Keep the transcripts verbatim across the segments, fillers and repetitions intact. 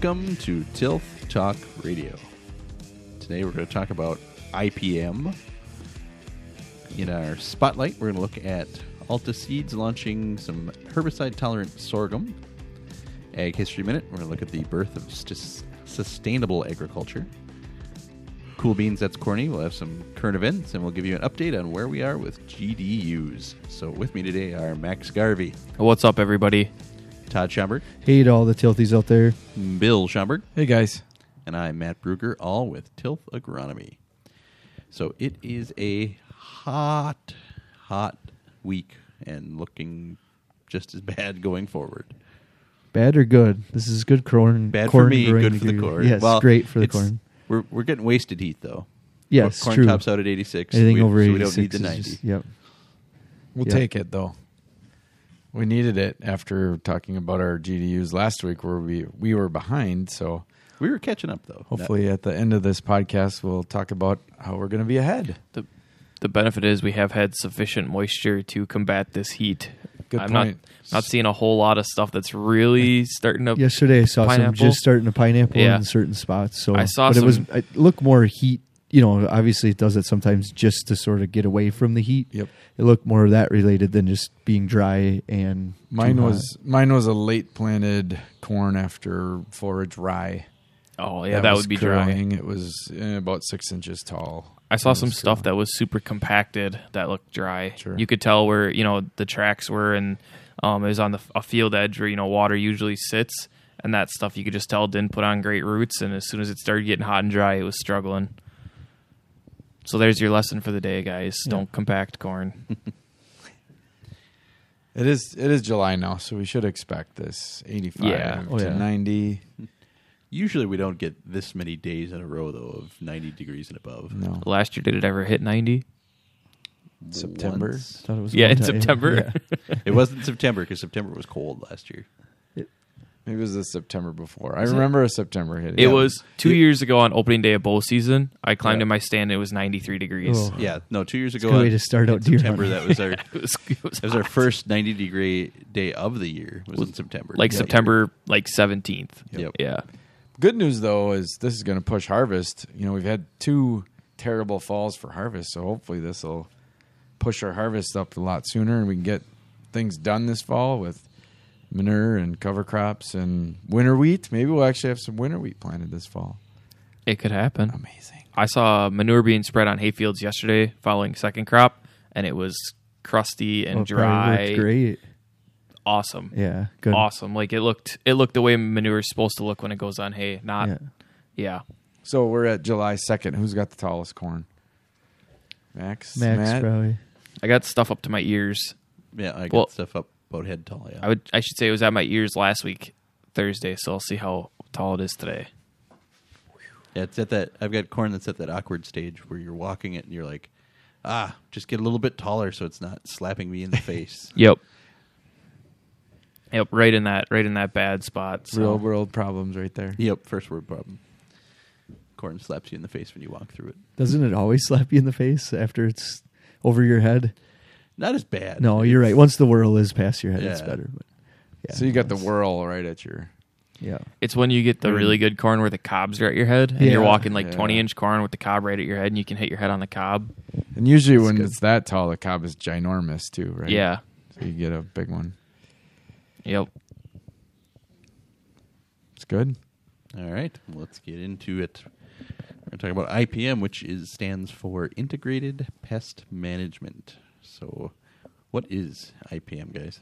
Welcome to Tilth Talk Radio. Today we're going to talk about I P M. In our spotlight, we're going to look at Alta Seeds launching some herbicide-tolerant sorghum. Ag History Minute, we're going to look at the birth of st- sustainable agriculture. Cool Beans, That's Corny, we'll have some current events, and we'll give you an update on where we are with G D Us. So with me today are Max Garvey. What's up, everybody? Todd Schomburg. Hey to all the Tilthies out there. Bill Schomburg. Hey, guys. And I'm Matt Bruger, all with Tilth Agronomy. So it is a hot, hot week and looking just as bad going forward. Bad or good? This is good corn. Bad corn for me, good degree. For the corn. Yes, well, great for the corn. We're we're getting wasted heat, though. Yes, corn true. Corn tops out at eighty-six. Anything we, over so eighty-six, we don't need the ninety. Just, yep. We'll yep. take it, though. We needed it after talking about our G D Us last week where we, we were behind, so... We were catching up, though. Hopefully Not. At the end of this podcast, we'll talk about how we're going to be ahead. The the benefit is we have had sufficient moisture to combat this heat. Good I'm point. Not, not seeing a whole lot of stuff that's really starting to... Yesterday I saw pineapple. some just starting to pineapple yeah. in certain spots. So I saw but some... It, was, it looked more heat. You know, obviously it does it sometimes just to sort of get away from the heat. Yep. It looked more of that related than just being dry and mine was hot. Mine was a late planted corn after forage rye. Oh yeah, that, that would be curling. Dry. It was about six inches tall. I saw some curling. stuff that was super compacted that looked dry. Sure. You could tell where you know the tracks were, and um, it was on the, a field edge where you know water usually sits, and that stuff you could just tell didn't put on great roots. And as soon as it started getting hot and dry, it was struggling. So there's your lesson for the day, guys. Yeah. Don't compact corn. It is it is July now, so we should expect this eighty-five yeah. oh, to yeah. ninety. Usually we don't get this many days in a row, though, of ninety degrees and above. No. Last year, did it ever hit ninety? September. Once. Thought it was yeah, in September. Yeah. It wasn't September because September was cold last year. Maybe it was the September before. I remember a September hit. It yeah. was two years ago on opening day of bowl season. I climbed yeah. in my stand and it was ninety-three degrees. Oh. Yeah, no, two years ago. It's a good way to start out deer hunting. That was our it was, it was, that was our first ninety degree day of the year. Was in September, like yeah, September year. Like seventeenth. Yep. Yeah. Good news though is this is going to push harvest. You know, we've had two terrible falls for harvest, so hopefully this will push our harvest up a lot sooner, and we can get things done this fall with manure and cover crops and winter wheat. Maybe we'll actually have some winter wheat planted this fall. It could happen. Amazing. I saw manure being spread on hay fields yesterday following second crop, and it was crusty and well, dry. It looked great. Awesome. Yeah. Good. Awesome. Like it looked it looked the way manure is supposed to look when it goes on hay. Not yeah. yeah. So we're at July second. Who's got the tallest corn? Max? Max Matt? Probably. I got stuff up to my ears. Yeah, I got well, stuff up. Boat head tall, yeah. I would. I should say it was at my ears last week, Thursday. So I'll see how tall it is today. Yeah, it's at that. I've got corn that's at that awkward stage where you're walking it and you're like, ah, just get a little bit taller so it's not slapping me in the face. Yep. Yep. Right in that. Right in that bad spot. So. Real world problems, right there. Yep. First world problem. Corn slaps you in the face when you walk through it. Doesn't it always slap you in the face after it's over your head? Not as bad. No, you're right. Once the whirl is past your head, yeah. it's better. But yeah, so you got the whirl right at your... Yeah. It's when you get the really good corn where the cobs are at your head, and yeah. you're walking like twenty-inch yeah. corn with the cob right at your head, and you can hit your head on the cob. And usually That's when good. It's that tall, the cob is ginormous too, right? Yeah. So you get a big one. Yep. It's good. All right. Let's get into it. We're going to talk about I P M, which is stands for Integrated Pest Management. So what is I P M, guys?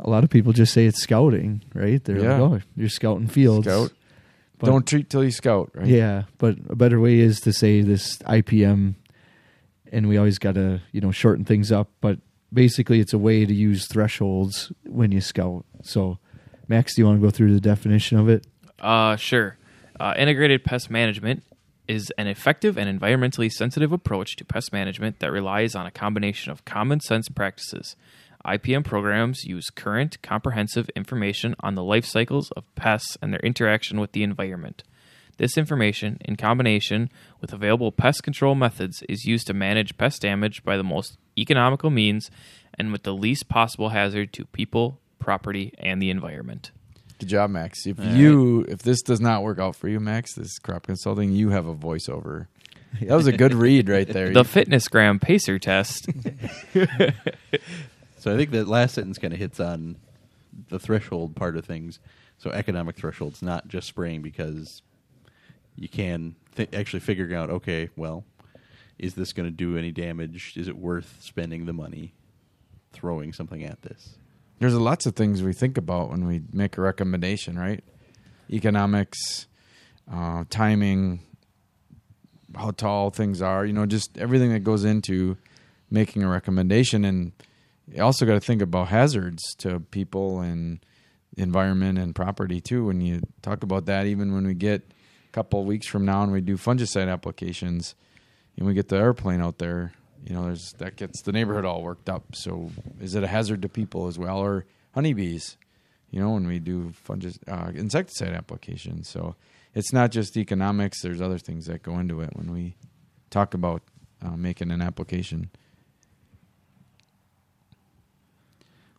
A lot of people just say it's scouting, right? They're yeah. like, oh, you're scouting fields. Scout. But don't treat till you scout, right? Yeah, but a better way is to say this I P M, and we always got to, you know, shorten things up. But basically it's a way to use thresholds when you scout. So, Max, do you want to go through the definition of it? Uh, sure. Uh, integrated pest management is an effective and environmentally sensitive approach to pest management that relies on a combination of common sense practices. I P M programs use current, comprehensive information on the life cycles of pests and their interaction with the environment. This information, in combination with available pest control methods, is used to manage pest damage by the most economical means and with the least possible hazard to people, property, and the environment. Good job, Max. If All you right. if this does not work out for you, Max, this crop consulting, you have a voiceover. That was a good read right there. The Fitnessgram Pacer Test. So I think that last sentence kind of hits on the threshold part of things. So economic thresholds, not just spraying, because you can th- actually figuring out, okay, well, is this going to do any damage? Is it worth spending the money throwing something at this? There's lots of things we think about when we make a recommendation, right? Economics, uh, timing, how tall things are, you know, just everything that goes into making a recommendation. And you also got to think about hazards to people and environment and property too. When you talk about that, even when we get a couple of weeks from now and we do fungicide applications and we get the airplane out there, you know, there's that gets the neighborhood all worked up. So is it a hazard to people as well, or honeybees, you know, when we do fungicide, uh, insecticide applications. So it's not just economics. There's other things that go into it when we talk about uh, making an application.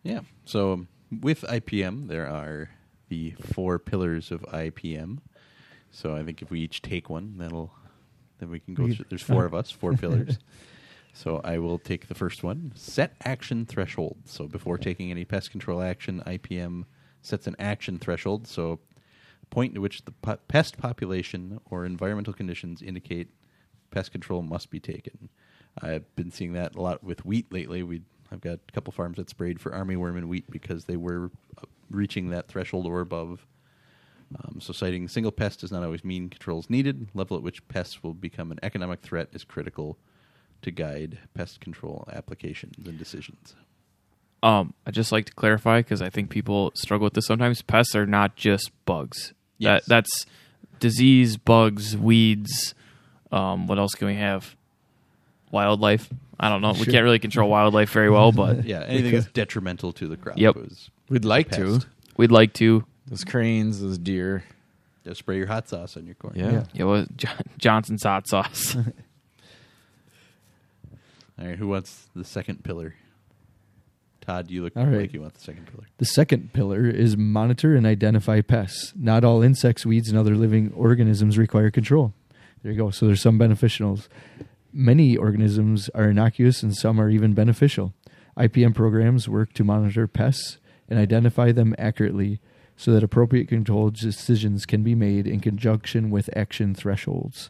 Yeah. So with I P M, there are the four pillars of I P M. So I think if we each take one, that'll then we can go through. There's four of us, four pillars. So I will take the first one. Set action threshold. So before taking any pest control action, I P M sets an action threshold. So point to which the po- pest population or environmental conditions indicate pest control must be taken. I've been seeing that a lot with wheat lately. We I've got a couple farms that sprayed for armyworm and wheat because they were reaching that threshold or above. Um, so citing single pest does not always mean control is needed. Level at which pests will become an economic threat is critical to guide pest control applications and decisions. Um, I'd just like to clarify, because I think people struggle with this sometimes. Pests are not just bugs. Yes. That, that's disease, bugs, weeds. Um, what else can we have? Wildlife. I don't know. Sure. We can't really control wildlife very well, but yeah, anything that's detrimental to the crop. Yep. Is We'd like to. We'd like to. Those cranes, those deer. Just spray your hot sauce on your corn. Yeah. yeah. It was John- Johnson's hot sauce. All right. Who wants the second pillar? Todd, you look all right. like you want the second pillar. The second pillar is monitor and identify pests. Not all insects, weeds, and other living organisms require control. There you go. So there's some beneficials. Many organisms are innocuous and some are even beneficial. I P M programs work to monitor pests and identify them accurately so that appropriate control decisions can be made in conjunction with action thresholds.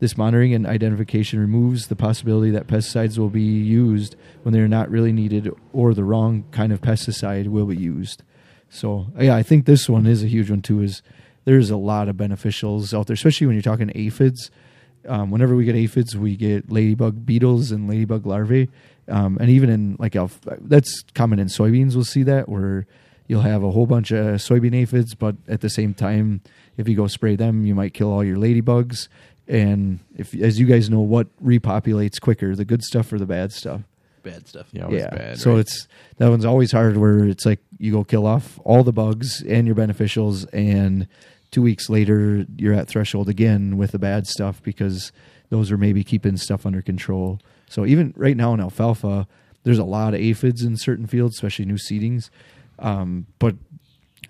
This monitoring and identification removes the possibility that pesticides will be used when they're not really needed, or the wrong kind of pesticide will be used. So, yeah, I think this one is a huge one, too, is there's a lot of beneficials out there, especially when you're talking aphids. Um, whenever we get aphids, we get ladybug beetles and ladybug larvae. Um, and even in, like, alf- that's common in soybeans, we'll see that, where you'll have a whole bunch of soybean aphids, but at the same time, if you go spray them, you might kill all your ladybugs. And if, as you guys know, what repopulates quicker, the good stuff or the bad stuff? Bad stuff. Yeah, always yeah. bad. So right? it's that one's always hard, where it's like you go kill off all the bugs and your beneficials, and two weeks later you're at threshold again with the bad stuff, because those are maybe keeping stuff under control. So even right now in alfalfa, there's a lot of aphids in certain fields, especially new seedings. Um, but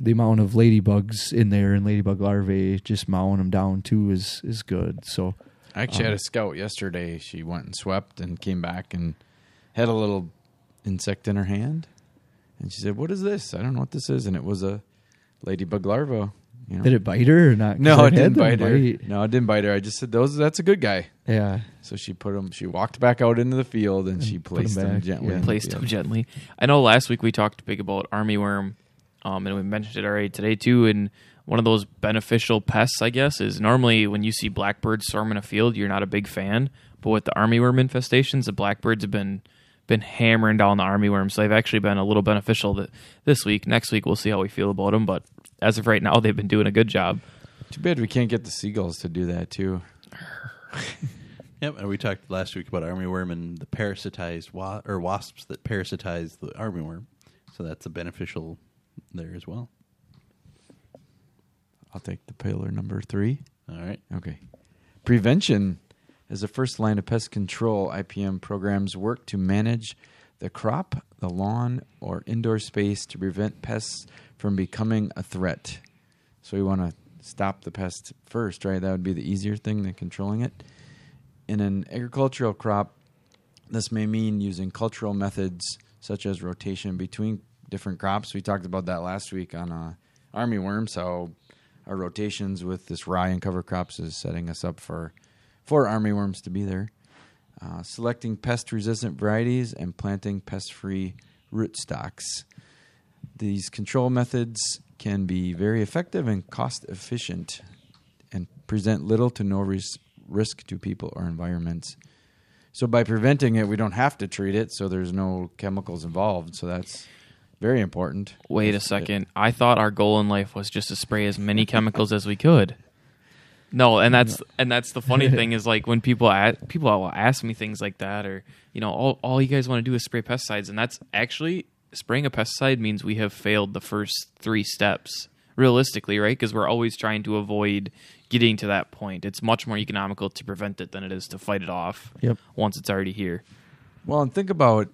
the amount of ladybugs in there and ladybug larvae, just mowing them down too, is is good. So I actually um, had a scout yesterday. She went and swept and came back and had a little insect in her hand, and she said, "What is this? I don't know what this is." And it was a ladybug larva. You know? Did it bite her or not? No, it didn't bite her. Bite. No, it didn't bite her. I just said, "Those. That's a good guy." Yeah. So she put him. She walked back out into the field and, and she placed him, him gently. Yeah. Placed him gently. I know last week we talked big about armyworm. Um, and we mentioned it already today, too, and one of those beneficial pests, I guess, is normally when you see blackbirds swarm in a field, you're not a big fan. But with the armyworm infestations, the blackbirds have been been hammering down the armyworm, so they've actually been a little beneficial that this week. Next week, we'll see how we feel about them, but as of right now, they've been doing a good job. Too bad we can't get the seagulls to do that, too. Yep, and we talked last week about armyworm and the parasitized wa- or wasps that parasitize the armyworm, so that's a beneficial there as well. I'll take the pillar number three. All right. Okay. Prevention is the first line of pest control. I P M programs work to manage the crop, the lawn, or indoor space to prevent pests from becoming a threat. So we want to stop the pest first, right? That would be the easier thing than controlling it. In an agricultural crop, this may mean using cultural methods such as rotation between different crops. We talked about that last week on uh, armyworm, so our rotations with this rye and cover crops is setting us up for, for armyworms to be there. Uh, selecting pest-resistant varieties and planting pest-free rootstocks. These control methods can be very effective and cost-efficient and present little to no res- risk to people or environments. So by preventing it, we don't have to treat it, so there's no chemicals involved, so that's very important. Wait a second. It. I thought our goal in life was just to spray as many chemicals as we could. No, and that's and that's the funny thing is, like, when people ask, people will ask me things like that, or, you know, all all you guys want to do is spray pesticides, and that's actually, spraying a pesticide means we have failed the first three steps, realistically, right? Because we're always trying to avoid getting to that point. It's much more economical to prevent it than it is to fight it off yep. once it's already here. Well, and think about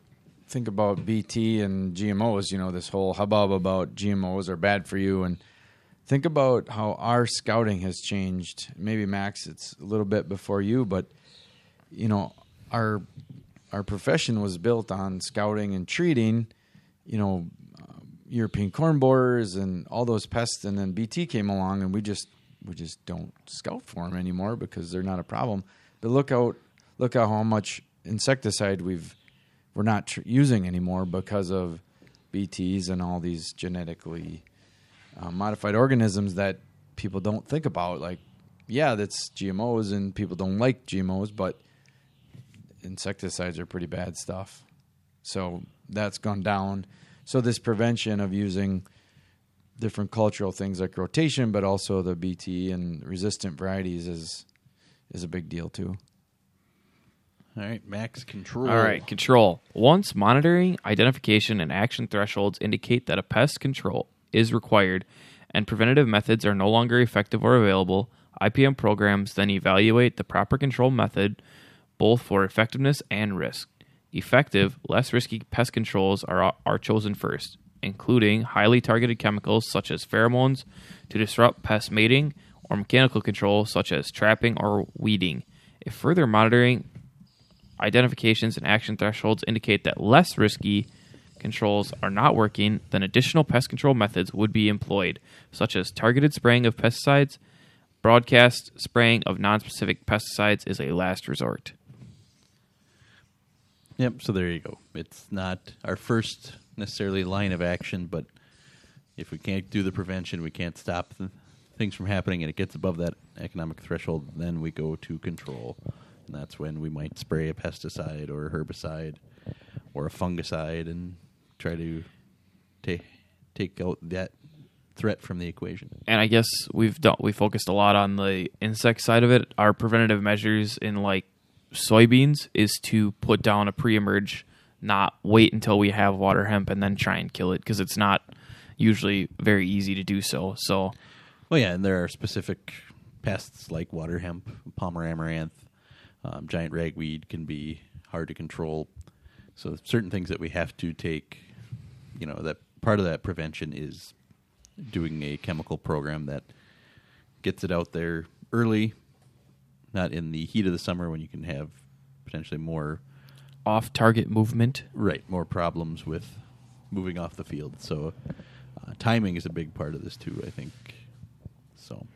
think about B T and G M Os, you know, this whole hubbub about G M Os are bad for you, and think about how our scouting has changed. Maybe, Max, it's a little bit before you, but, you know, our our profession was built on scouting and treating, you know, uh, European corn borers and all those pests, and then B T came along, and we just we just don't scout for them anymore because they're not a problem. But look out, look at how much insecticide we've we're not tr- using anymore because of B Ts and all these genetically Uh, modified organisms that people don't think about. Like, yeah, that's G M Os, and people don't like G M Os, but insecticides are pretty bad stuff. So that's gone down. So this prevention of using different cultural things like rotation, but also the B T and resistant varieties is is a big deal too. All right, Max, control. All right, control. Once monitoring, identification, and action thresholds indicate that a pest control is required, and preventative methods are no longer effective or available, I P M programs then evaluate the proper control method both for effectiveness and risk. Effective, less risky pest controls are, are chosen first, including highly targeted chemicals such as pheromones to disrupt pest mating, or mechanical controls such as trapping or weeding. If further monitoring, identifications, and action thresholds indicate that less risky controls are not working, then additional pest control methods would be employed, such as targeted spraying of pesticides. Broadcast spraying of nonspecific pesticides is a last resort. Yep, so there you go. It's not our first necessarily line of action, but if we can't do the prevention, we can't stop the things from happening, and it gets above that economic threshold, then we go to control. And that's when we might spray a pesticide or a herbicide or a fungicide and try to take take out that threat from the equation. And I guess we've done, we focused a lot on the insect side of it. Our preventative measures in, like, soybeans is to put down a pre-emerge, not wait until we have water hemp and then try and kill it, because it's not usually very easy to do so. So, well, yeah, and there are specific pests like water hemp, Palmer amaranth, um, giant ragweed can be hard to control. So certain things that we have to take, you know, that part of that prevention is doing a chemical program that gets it out there early, not in the heat of the summer when you can have potentially more off-target movement. Right, more problems with moving off the field. So uh, timing is a big part of this too, I think. So,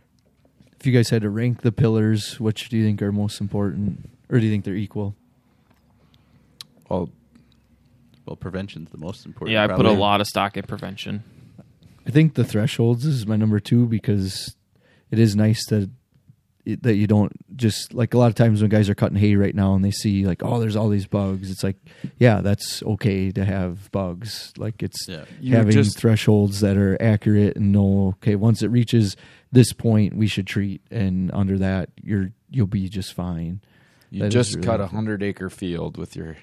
if you guys had to rank the pillars, which do you think are most important, or do you think they're equal? Well. Well, prevention's the most important. Yeah, I probably. put a lot of stock in prevention. I think the thresholds is my number two, because it is nice that it, that you don't just, like, a lot of times when guys are cutting hay right now and they see, like, oh, there's all these bugs. It's like, yeah, that's okay to have bugs. Like, it's yeah. having just, thresholds that are accurate and know, okay, once it reaches this point, we should treat, and under that, you're you'll be just fine. You that just really cut a hundred acre field with your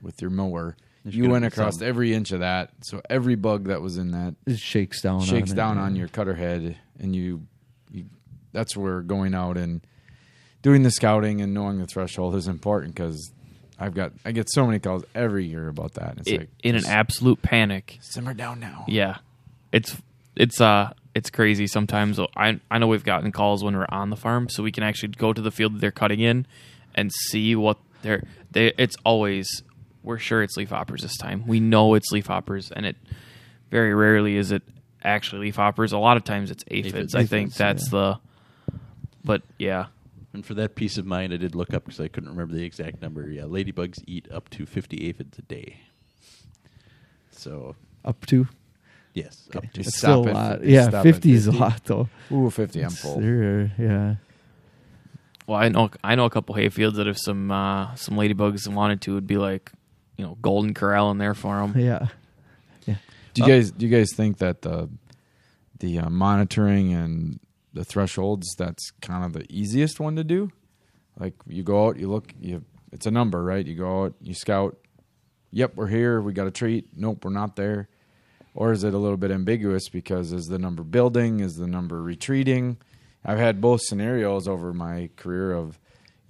with your mower. There's you went across some. every inch of that, so every bug that was in that it shakes down, shakes on down it, on your cutter head, and you, you, that's where going out and doing the scouting and knowing the threshold is important, because I've got I get so many calls every year about that. It's it, like in an absolute panic. Simmer down now. Yeah, it's it's uh it's crazy sometimes. I I know we've gotten calls when we're on the farm, so we can actually go to the field that they're cutting in and see what they're they. It's always we're sure it's leafhoppers this time. We know it's leafhoppers, and it very rarely is it actually leafhoppers. A lot of times it's aphids. aphids I think aphids, that's yeah. the. But yeah. And for that peace of mind, I did look up because I couldn't remember the exact number. Yeah, ladybugs eat up to fifty aphids a day. So up to, yes, okay. up to. That's still a lot. fifty, yeah, fifty is a lot though. Ooh, fifty. I'm full. Sure, yeah. Well, I know I know a couple hayfields that if some uh, some ladybugs wanted to, would be like, you know, Golden Corral in there for them. Yeah, yeah. Do you oh. guys do you guys think that the the uh, monitoring and the thresholds, that's kind of the easiest one to do? Like, you go out, you look, you it's a number, right? You go out, you scout, yep, we're here, we got a treat, nope, we're not there. Or is it a little bit ambiguous because is the number building, is the number retreating? I've had both scenarios over my career of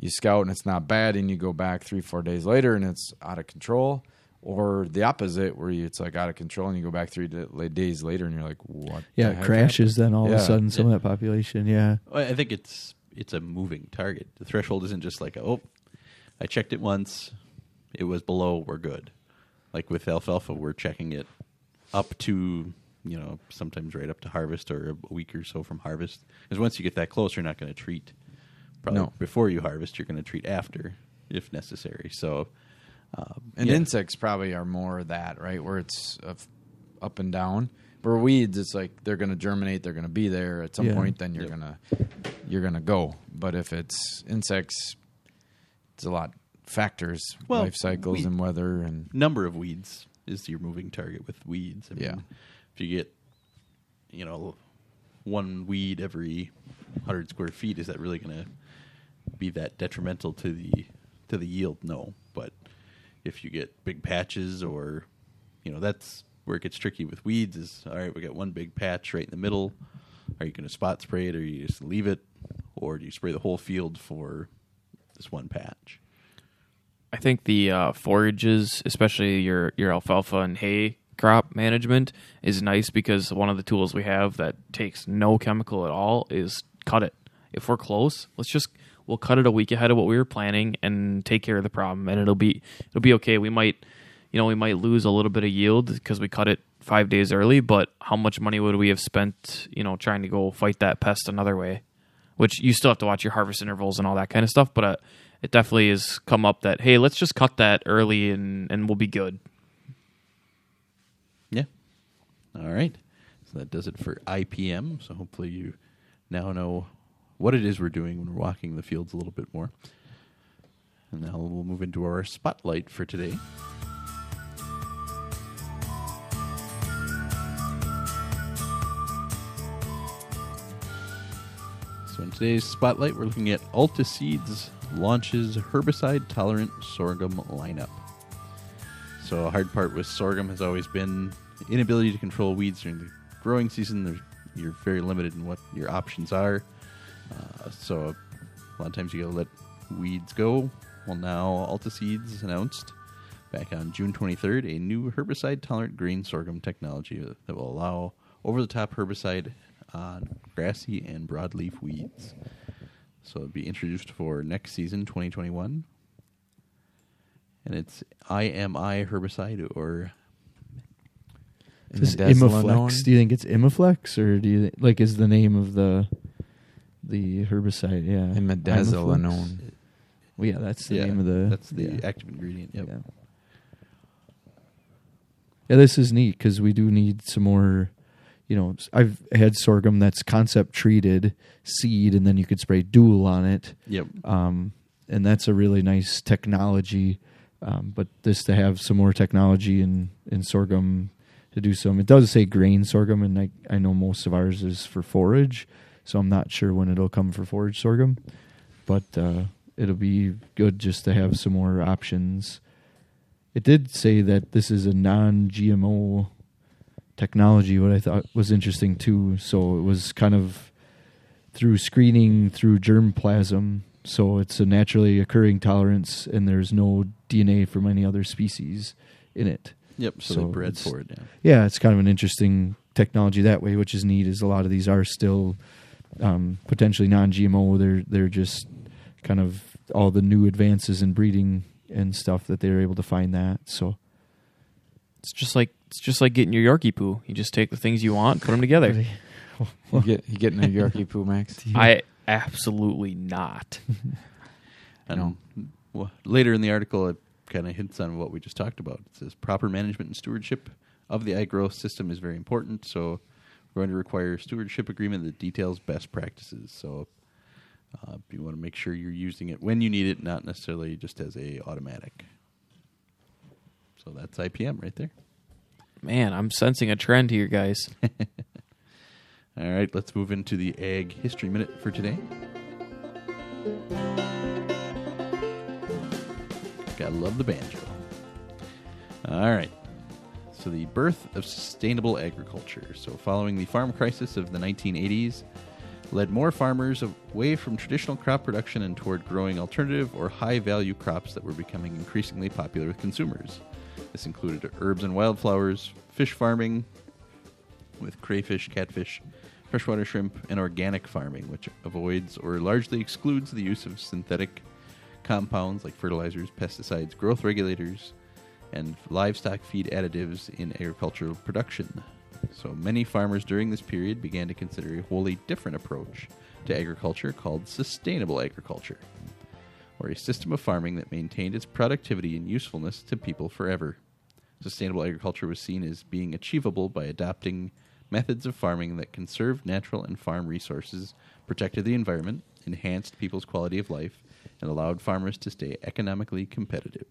you scout and it's not bad and you go back three, four days later and it's out of control. Or the opposite, where you, it's like out of control, and you go back three days later, and you're like, "What?" Yeah, it crashes. Happened? Then all yeah. of a sudden, some yeah. of that population. Yeah, well, I think it's it's a moving target. The threshold isn't just like, "Oh, I checked it once, it was below, we're good." Like with alfalfa, we're checking it up to, you know, sometimes right up to harvest or a week or so from harvest. Because once you get that close, you're not going to treat. Probably no. Before you harvest, you're going to treat after, if necessary. So. Um, and yeah. insects probably are more that, right, where it's uh, up and down. For weeds, it's like they're going to germinate, they're going to be there at some yeah. point. Then you're yep. gonna you're gonna go. But if it's insects, it's a lot factors, well, life cycles, weed, and weather, and number of weeds is your moving target with weeds. I mean, yeah, if you get you know one weed every hundred square feet, is that really going to be that detrimental to the to the yield? No, but if you get big patches or, you know, that's where it gets tricky with weeds is, all right, we got one big patch right in the middle. Are you going to spot spray it or you just leave it? Or do you spray the whole field for this one patch? I think the uh, forages, especially your, your alfalfa and hay crop management, is nice because one of the tools we have that takes no chemical at all is cut it. If we're close, let's just... we'll cut it a week ahead of what we were planning and take care of the problem, and it'll be it'll be okay. We might, you know, we might lose a little bit of yield because we cut it five days early. But how much money would we have spent, you know, trying to go fight that pest another way? Which you still have to watch your harvest intervals and all that kind of stuff. But uh, it definitely has come up that hey, let's just cut that early and and we'll be good. Yeah. All right. So that does it for I P M. So hopefully you now know what it is we're doing when we're walking the fields a little bit more. And now we'll move into our spotlight for today. So in today's spotlight, we're looking at Alta Seeds launches herbicide-tolerant sorghum lineup. So a hard part with sorghum has always been the inability to control weeds during the growing season. There's, you're very limited in what your options are. Uh, so a lot of times you gotta let weeds go. Well, now Alta Seeds announced back on June twenty-third a new herbicide-tolerant grain sorghum technology that will allow over-the-top herbicide on grassy and broadleaf weeds. So it'll be introduced for next season, twenty twenty-one, and it's I M I herbicide or is Imiflex. Do you think it's Imiflex, or do you th- like is the name of the The herbicide, yeah. Imidazelanone. Well, yeah, that's the yeah, name of the... That's the yeah. active ingredient, yep. Yeah, yeah this is neat because we do need some more, you know, I've had sorghum that's concept-treated seed, and then you could spray dual on it. Yep. Um, and that's a really nice technology, um, but this to have some more technology in, in sorghum to do some... It does say grain sorghum, and I, I know most of ours is for forage, so I'm not sure when it'll come for forage sorghum, but uh, it'll be good just to have some more options. It did say that this is a non G M O technology, what I thought was interesting too. So it was kind of through screening, through germplasm. So it's a naturally occurring tolerance, and there's no D N A from any other species in it. Yep, so, so they bred for it. Yeah. yeah, it's kind of an interesting technology that way, which is neat, is a lot of these are still um, potentially non-G M O. They're, they're just kind of all the new advances in breeding and stuff that they're able to find that. So it's just like it's just like getting your Yorkie poo. You just take the things you want, put them together. you, get, you getting a Yorkie poo, Max? I absolutely not. I know. Well, later in the article, it kind of hints on what we just talked about. It says proper management and stewardship of the iGrow system is very important. So we're going to require a stewardship agreement that details best practices. So uh, you want to make sure you're using it when you need it, not necessarily just as a automatic. So that's I P M right there. Man, I'm sensing a trend here, guys. All right, let's move into the Ag History Minute for today. Gotta love the banjo. All right. So the birth of sustainable agriculture. So following the farm crisis of the nineteen eighties led more farmers away from traditional crop production and toward growing alternative or high-value crops that were becoming increasingly popular with consumers. This included herbs and wildflowers, fish farming with crayfish, catfish, freshwater shrimp, and organic farming, which avoids or largely excludes the use of synthetic compounds like fertilizers, pesticides, growth regulators, and livestock feed additives in agricultural production. So many farmers during this period began to consider a wholly different approach to agriculture called sustainable agriculture, or a system of farming that maintained its productivity and usefulness to people forever. Sustainable agriculture was seen as being achievable by adopting methods of farming that conserved natural and farm resources, protected the environment, enhanced people's quality of life, and allowed farmers to stay economically competitive.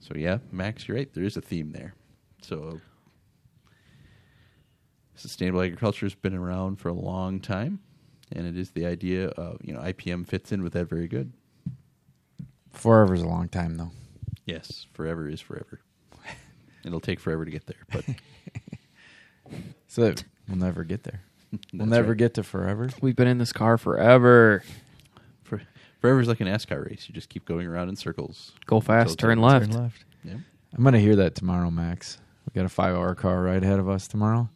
So yeah, Max, you're right. There is a theme there. So sustainable agriculture has been around for a long time, and it is the idea of, you know, I P M fits in with that very good. Forever is a long time, though. Yes, forever is forever. It'll take forever to get there, but so we'll never get there. We'll never right. get to forever. We've been in this car forever. For, forever is like an NASCAR race. You just keep going around in circles. Go fast, turn left. turn left. Yeah. I'm going to hear that tomorrow, Max. We got a five-hour car ride ahead of us tomorrow.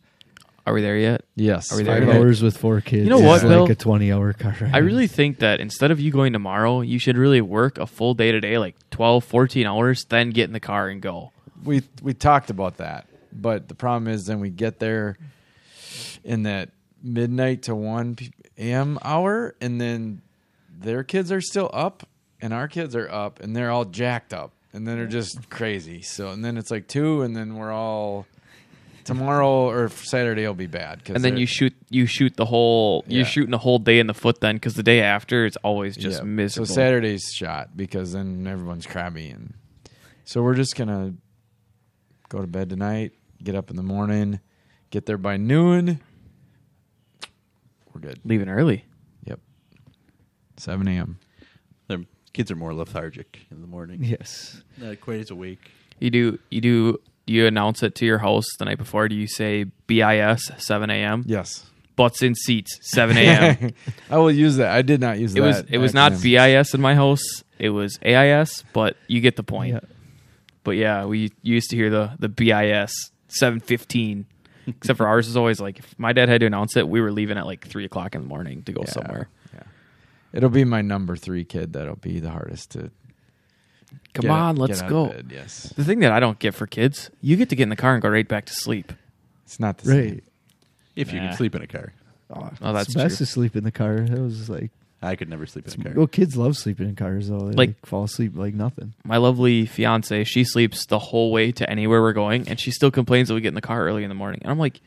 Are we there yet? Yes. Are we there Five yet? hours with four kids. You know what, Bill? Like a twenty-hour car ride. I really think that instead of you going tomorrow, you should really work a full day today, like twelve, fourteen hours, then get in the car and go. We we talked about that, but the problem is then we get there in that midnight to one a.m. hour, and then their kids are still up, and our kids are up, and they're all jacked up, and then they're just crazy. So and then it's like two, and then we're all... Tomorrow or Saturday will be bad. And then you shoot you shoot the whole, yeah. you're shooting a whole day in the foot then, because the day after it's always just yeah. miserable. So Saturday's shot, because then everyone's crabby. And so we're just going to go to bed tonight, get up in the morning, get there by noon. We're good. Leaving early. Yep. seven a.m. The kids are more lethargic in the morning. Yes. Not quite as awake. You do, you do... You announce it to your house the night before. Do you say B I S seven a.m.? Yes. Butts in seats seven a.m. I will use that. I did not use it that. Was, it was not B I S in my house. It was A I S, but you get the point. Yeah. But yeah, we used to hear the the B I S seven fifteen. Except for ours is always like, if my dad had to announce it, we were leaving at like three o'clock in the morning to go yeah, somewhere. Yeah. It'll be my number three kid that'll be the hardest to. Come get on, out, let's go. Bed, yes. The thing that I don't get for kids, you get to get in the car and go right back to sleep. It's not the right. same. If nah. you can sleep in a car. Oh, oh that's true. It's best to sleep in the car. It was like I could never sleep in a car. Well, kids love sleeping in cars, though. They like, like fall asleep like nothing. My lovely fiance, she sleeps the whole way to anywhere we're going, and she still complains that we get in the car early in the morning. And I'm like,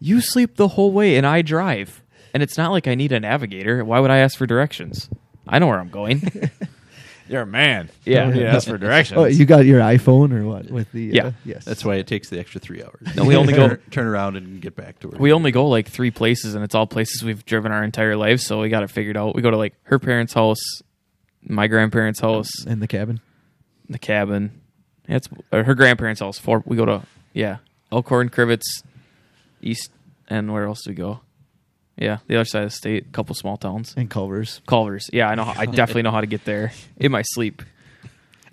you sleep the whole way, and I drive. And it's not like I need a navigator. Why would I ask for directions? I know where I'm going. You're a man. Yeah, yeah. That's for directions. Oh, you got your iPhone or what? With the yeah, uh, yes. That's why it takes the extra three hours. No, we only go turn around and get back to work. We only go like three places, and it's all places we've driven our entire lives. So we got it figured out. We go to like her parents' house, my grandparents' house, and the cabin. The cabin. That's her grandparents' house. Four. We go to yeah, Elkhorn, Crivitz, East, and where else do we go? Yeah, the other side of the state, a couple small towns. And Culver's. Culver's. Yeah, I know. How, I definitely know how to get there in my sleep.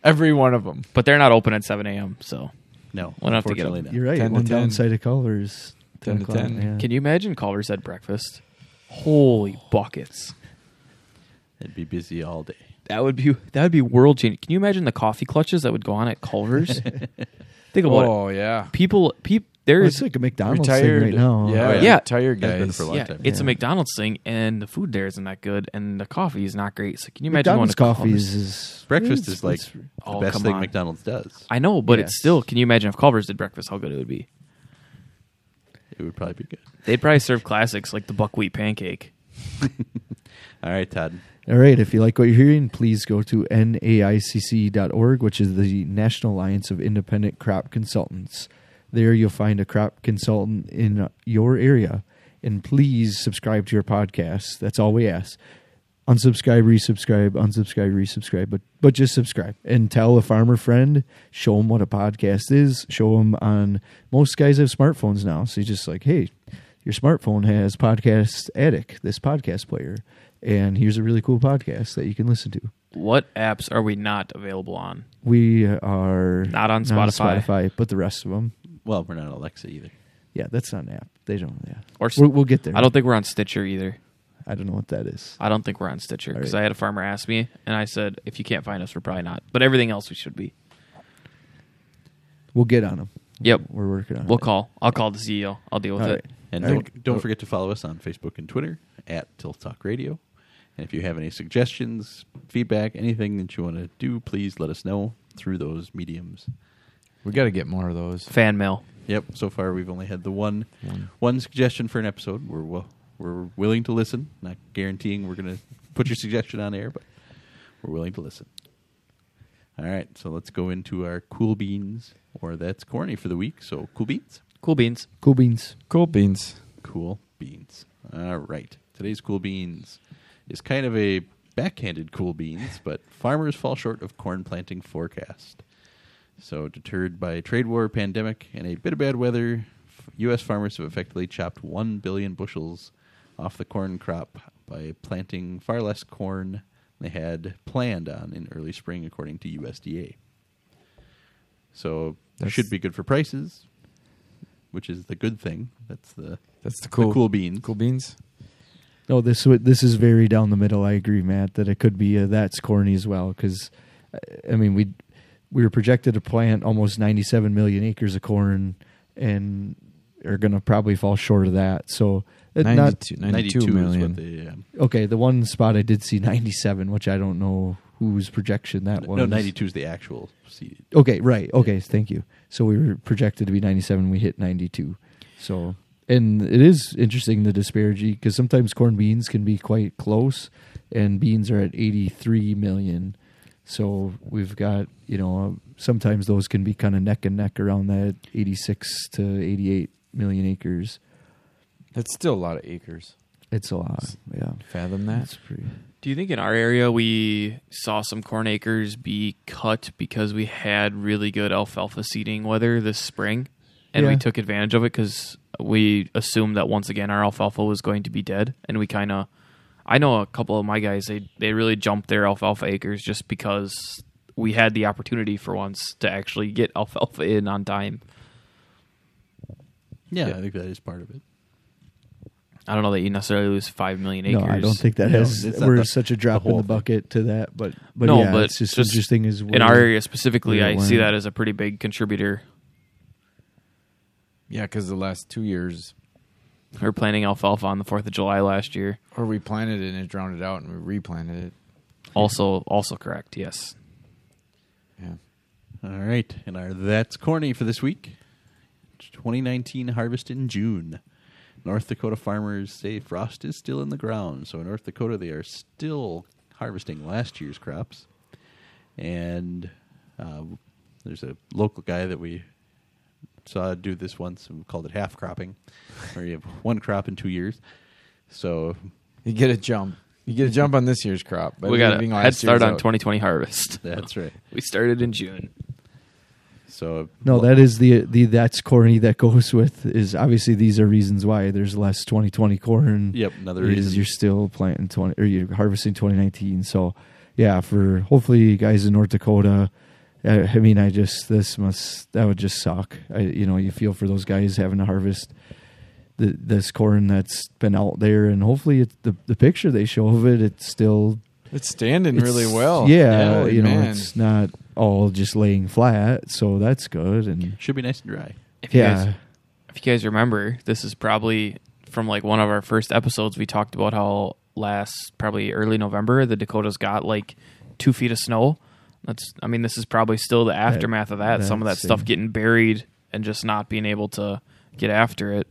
Every one of them. But they're not open at seven a.m., so no, we'll have to get them. You're right. ten one to ten. Downside of Culver's. ten, ten to ten. Yeah. Can you imagine Culver's at breakfast? Holy buckets. It'd be busy all day. That would be that would be world changing. Can you imagine the coffee clutches that would go on at Culver's? Think about oh, it. Oh yeah, people. People there is well, like a McDonald's retired, thing right now. Yeah, right? yeah. Retired guys. Been for a long yeah, time. It's yeah. a McDonald's thing, and the food there isn't that good, and the coffee is not great. So can you imagine McDonald's going to Culver's? Is, breakfast is like oh, the best thing on. McDonald's does. I know, but yes. it's still. Can you imagine if Culver's did breakfast? How good it would be. It would probably be good. They'd probably serve classics like the buckwheat pancake. All right, Todd. All right, if you like what you're hearing, please go to N A I C C dot org, which is the National Alliance of Independent Crop Consultants. There you'll find a crop consultant in your area. And please subscribe to your podcast. That's all we ask. Unsubscribe, resubscribe, unsubscribe, resubscribe, but but just subscribe. And tell a farmer friend, show them what a podcast is, show them on... Most guys have smartphones now, so you're just like, hey, your smartphone has Podcast Addict, this podcast player. And here's a really cool podcast that you can listen to. What apps are we not available on? We are not on Spotify, not on Spotify but the rest of them. Well, we're not on Alexa either. Yeah, that's not an app. They don't. Yeah, or we're, we'll get there. I don't think we're on Stitcher either. I don't know what that is. I don't think we're on Stitcher because right. I had a farmer ask me, and I said, "If you can't find us, we're probably not." But everything else, we should be. We'll get on them. Yep, we're working on. We'll it. We'll call. I'll call the C E O. I'll deal with All it. Right. And All don't right. don't forget to follow us on Facebook and Twitter at Tilth Talk Radio. And if you have any suggestions, feedback, anything that you want to do, please let us know through those mediums. We got to get more of those. Fan mail. Yep. So far, we've only had the one mm. one suggestion for an episode. We're well, we're willing to listen. Not guaranteeing we're going to put your suggestion on air, but we're willing to listen. All right. So let's go into our cool beans, or that's corny for the week. So cool beans. Cool beans. Cool beans. Cool beans. Cool beans. All right. Today's cool beans is kind of a backhanded cool beans, but farmers fall short of corn planting forecast. So deterred by trade war, pandemic, and a bit of bad weather, U S farmers have effectively chopped one billion bushels off the corn crop by planting far less corn they had planned on in early spring, according to U S D A. So that should be good for prices, which is the good thing. That's the, that's the, cool, the cool beans. Cool beans. No, this this is very down the middle. I agree, Matt, that it could be a, that's corny as well. Because, I mean, we we were projected to plant almost ninety-seven million acres of corn, and are going to probably fall short of that. So ninety-two, not ninety-two, ninety-two million. Is what they, uh, okay, the one spot I did see ninety-seven, which I don't know whose projection that was. No, ninety-two is the actual seed. Okay, right. Okay, thank you. So we were projected to be ninety-seven. We hit ninety-two. So. And it is interesting, the disparity, because sometimes corn beans can be quite close, and beans are at eighty-three million. So we've got, you know, sometimes those can be kind of neck and neck around that eighty-six to eighty-eight million acres. That's still a lot of acres. It's a lot, yeah. Fathom that. That's pretty... Do you think in our area we saw some corn acres be cut because we had really good alfalfa seeding weather this spring? And yeah. we took advantage of it because we assumed that once again our alfalfa was going to be dead. And we kind of, I know a couple of my guys, they, they really jumped their alfalfa acres just because we had the opportunity for once to actually get alfalfa in on time. Yeah, yeah. I think that is part of it. I don't know that you necessarily lose five million acres. No, I don't think that has, no, we're the, such a drop the in the bucket to that. But, but no, yeah, but it's just, just interesting. As in our area specifically, I see that as a pretty big contributor. Yeah, because the last two years... We were planting alfalfa on the fourth of July last year. Or we planted it and it drowned it out and we replanted it. Also also correct, yes. Yeah. All right, and our That's Corny for this week. twenty nineteen harvest in June. North Dakota farmers say frost is still in the ground. So in North Dakota, they are still harvesting last year's crops. And uh, there's a local guy that we... saw do this once and we called it half cropping, where you have one crop in two years. So you get a jump. You get a jump on this year's crop. We got a head start on twenty twenty harvest. That's right. We started in June. So no, well, that is the the that's corny that goes with is obviously these are reasons why there's less twenty twenty corn. Yep, another reason is you're still planting twenty or you're harvesting twenty nineteen. So yeah, for hopefully you guys in North Dakota. I, I mean, I just, this must, that would just suck. I, you know, you feel for those guys having to harvest the, this corn that's been out there, and hopefully it's the, the picture they show of it, it's still... It's standing it's, really well. Yeah, yeah you know, man. It's not all just laying flat, so that's good. And should be nice and dry. If yeah. You guys, if you guys remember, this is probably from like one of our first episodes. We talked about how last, probably early November, the Dakotas got like two feet of snow. That's, I mean, this is probably still the aftermath that, of that. Some of that stuff getting buried and just not being able to get after it.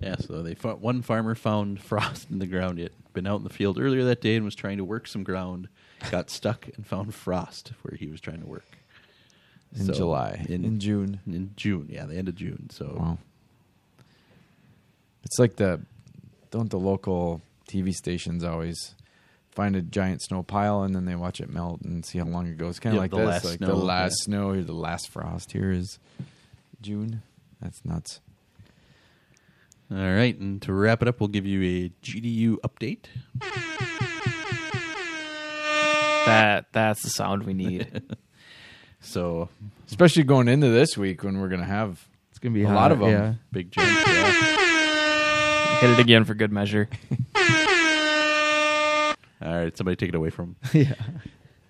Yeah, so they found, one farmer found frost in the ground. He had been out in the field earlier that day and was trying to work some ground, got stuck and found frost where he was trying to work. In so July. In, in June. In June, yeah, the end of June. So wow. It's like the, don't the local T V stations always find a giant snow pile and then they watch it melt and see how long it goes? Kind of yeah, like the this. Last like snow, the last yeah. snow or the last frost here is June. That's nuts. All right, and to wrap it up, we'll give you a G D U update. That that's the sound we need. So, especially going into this week when we're gonna have it's gonna be a hot, lot of them. Yeah. Big jump. Yeah. Hit it again for good measure. All right, somebody take it away from him.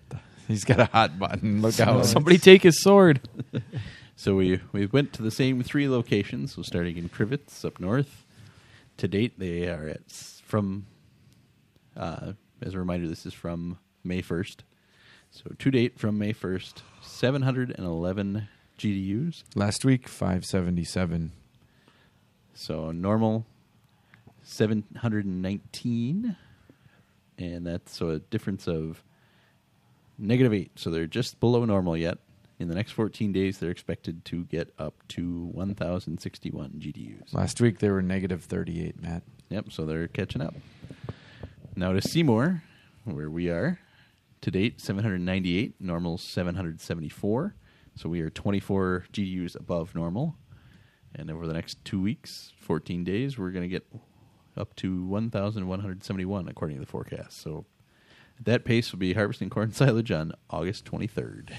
Yeah, he's got a hot button. Look out! Somebody take his sword. So we, we went to the same three locations. So starting in Crivitz up north. To date, they are at from. Uh, as a reminder, this is from May first. So to date, from May first, seven hundred eleven G D Us. Last week, five seventy-seven. So normal, seven hundred nineteen, and that's so a difference of negative eight. So they're just below normal yet. In the next fourteen days, they're expected to get up to one thousand sixty-one G D Us. Last week, they were negative thirty-eight, Matt. Yep, so they're catching up. Now to Seymour, where we are. To date, seven hundred ninety-eight. Normal, seven hundred seventy-four. So we are twenty-four G D Us above normal. And over the next two weeks, fourteen days, we're going to get up to one thousand one hundred seventy-one, according to the forecast. So at that pace, we'll be harvesting corn silage on August twenty-third.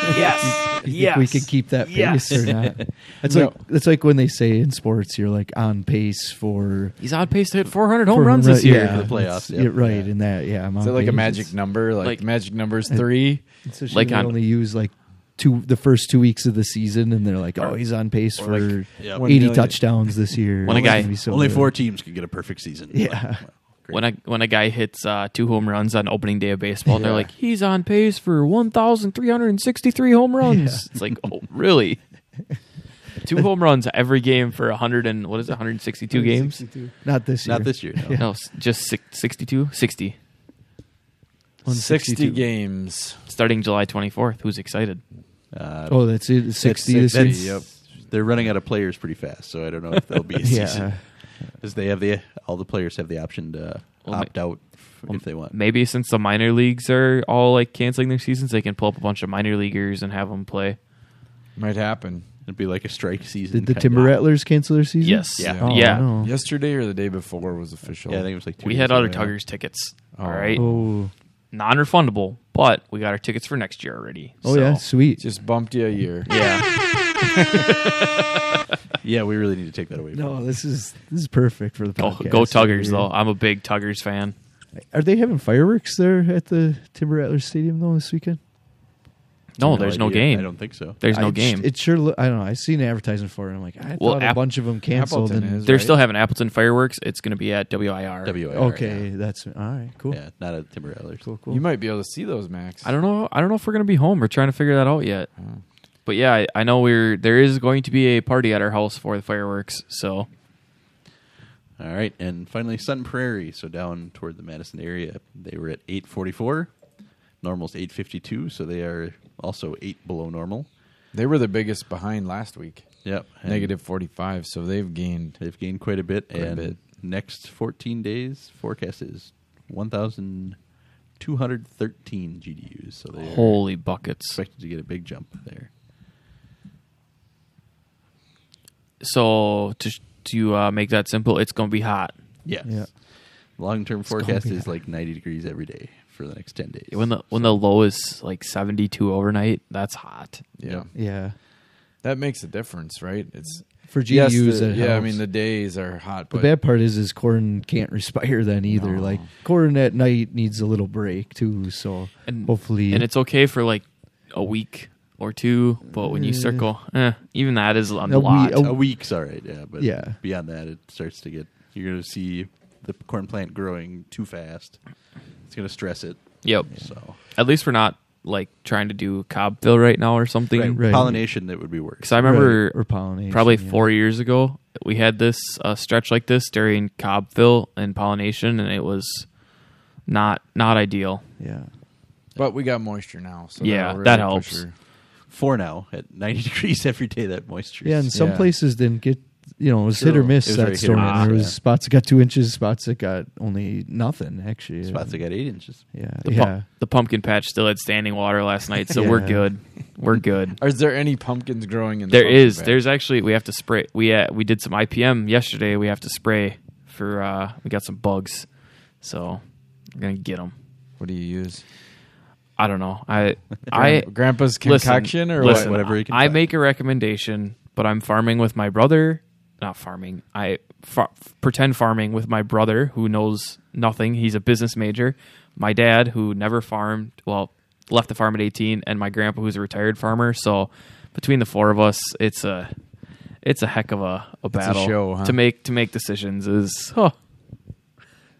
Yes. You, you yes. We could keep that pace yes. or not. It's no. like it's like when they say in sports, you're like on pace for. He's on pace to hit four hundred home runs this year yeah, for the playoffs. Yep. Right yeah. in that, yeah. I'm is it like pace. A magic number? Like, like magic number's three. So she like on, only use like two the first two weeks of the season, and they're like, oh, he's on pace for like, yep. eighty touchdowns this year. When a guy, so only good. Four teams could get a perfect season. Yeah. Like, wow. When a when a guy hits uh, two home runs on opening day of baseball, yeah. they're like, he's on pace for one thousand three hundred and sixty three home runs. Yeah. It's like, oh, really? Two home runs every game for a hundred and what is it, one hundred and sixty two games? Not this year. Not this year. No, yeah. no just sixty two, sixty. Sixty games starting July twenty fourth. Who's excited? Uh, oh, that's it. Sixty. That's, that's, yep. They're running out of players pretty fast, so I don't know if they'll be. A yeah. season. Because they have the all the players have the option to well, opt out well, if they want. Maybe since the minor leagues are all like canceling their seasons, they can pull up a bunch of minor leaguers and have them play. Might happen. It'd be like a strike season. Did the Timber Rattlers cancel their season? Yes. Yeah. Oh, yeah. Yesterday or the day before was official. Yeah, I think it was like two. We had other Tuggers tickets. Oh. All right. Oh. Non-refundable, but we got our tickets for next year already. Oh so. Yeah, sweet. Just bumped you a year. Yeah. Yeah, we really need to take that away. From no, this is this is perfect for the podcast. Go, go Tuggers, yeah. though. I'm a big Tuggers fan. Are they having fireworks there at the Timber Rattlers Stadium though this weekend? No, no there's idea. No game. I don't think so. There's I, no game. It sure. Lo- I don't know. I seen advertising for it. I'm like, I well, thought App- a bunch of them canceled. And is, they're right? still having Appleton fireworks. It's going to be at W I R. W I R. Okay, yeah. That's all right. Cool. Yeah, not at Timber Rattlers. Cool, cool. You might be able to see those, Max. I don't know. I don't know if we're going to be home. We're trying to figure that out yet. Oh. But yeah, I, I know we're there is going to be a party at our house for the fireworks. So, all right, and finally Sun Prairie. So down toward the Madison area, they were at eight forty four. Normal's eight fifty two, so they are also eight below normal. They were the biggest behind last week. Yep, negative forty five. So they've gained. They've gained quite a bit. Quite and a bit. Next fourteen days forecast is one thousand two hundred thirteen G D Us. So they holy buckets expected to get a big jump there. So to to uh, make that simple, it's going to be hot. Yes. Yeah. Long-term it's forecast is hot. Like ninety degrees every day for the next ten days. When the when the low is like seventy-two overnight, that's hot. Yeah, yeah, that makes a difference, right? It's for G D Us. Yes, the, yeah, helps. I mean the days are hot. But the bad part is, is corn can't respire then either. No. Like corn at night needs a little break too. So and, hopefully, and it's okay for like a week or two, but when you circle, eh, even that is a lot. A, we, a, a week's all right, yeah, but yeah. beyond that, it starts to get. You're going to see the corn plant growing too fast. It's going to stress it. Yep. So at least we're not like trying to do cob fill right now or something. Right. Right. Pollination that would be worse. Because I remember right. or probably yeah. four years ago we had this uh, stretch like this during cob fill and pollination, and it was not not ideal. Yeah, but we got moisture now, so yeah, really that helps. Pressure. For now, at ninety degrees every day, that moisture. Yeah, and some yeah. places didn't get, you know, it was True. hit or miss that storm. Ah, there was yeah. spots that got two inches, spots that got only nothing, actually. Spots that got eight inches. Yeah. The, yeah. Pu- the pumpkin patch still had standing water last night, so yeah. we're good. We're good. Are there any pumpkins growing in the There is. Patch? There's actually, we have to spray. We uh, we did some I P M yesterday. We have to spray for, uh, we got some bugs, so we're going to get them. What do you use? I don't know. I, I Grandpa's concoction listen, or listen, whatever you can I buy. Make a recommendation, but I'm farming with my brother. Not farming. I far, pretend farming with my brother who knows nothing. He's a business major. My dad, who never farmed, well, left the farm at eighteen, and my grandpa, who's a retired farmer. So between the four of us, it's a it's a heck of a, a battle. It's a show, huh? to make to make decisions. Is huh.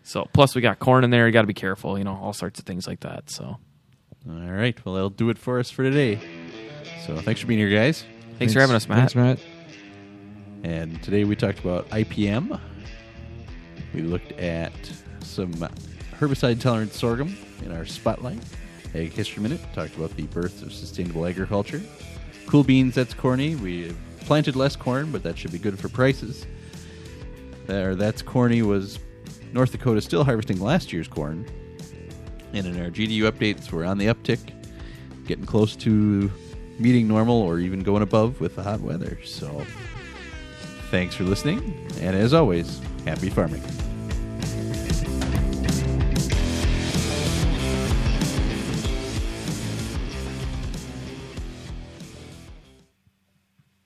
So plus we got corn in there. You got to be careful. You know, all sorts of things like that. So. All right. Well, that'll do it for us for today. So thanks for being here, guys. Thanks, thanks for having us, Matt. Thanks, Matt. And today we talked about I P M. We looked at some herbicide-tolerant sorghum in our Spotlight. Ag History Minute talked about the birth of sustainable agriculture. Cool beans, that's corny. We planted less corn, but that should be good for prices. There, that's corny was North Dakota still harvesting last year's corn. And in our G D U updates, we're on the uptick, getting close to meeting normal or even going above with the hot weather. So thanks for listening, and as always, happy farming.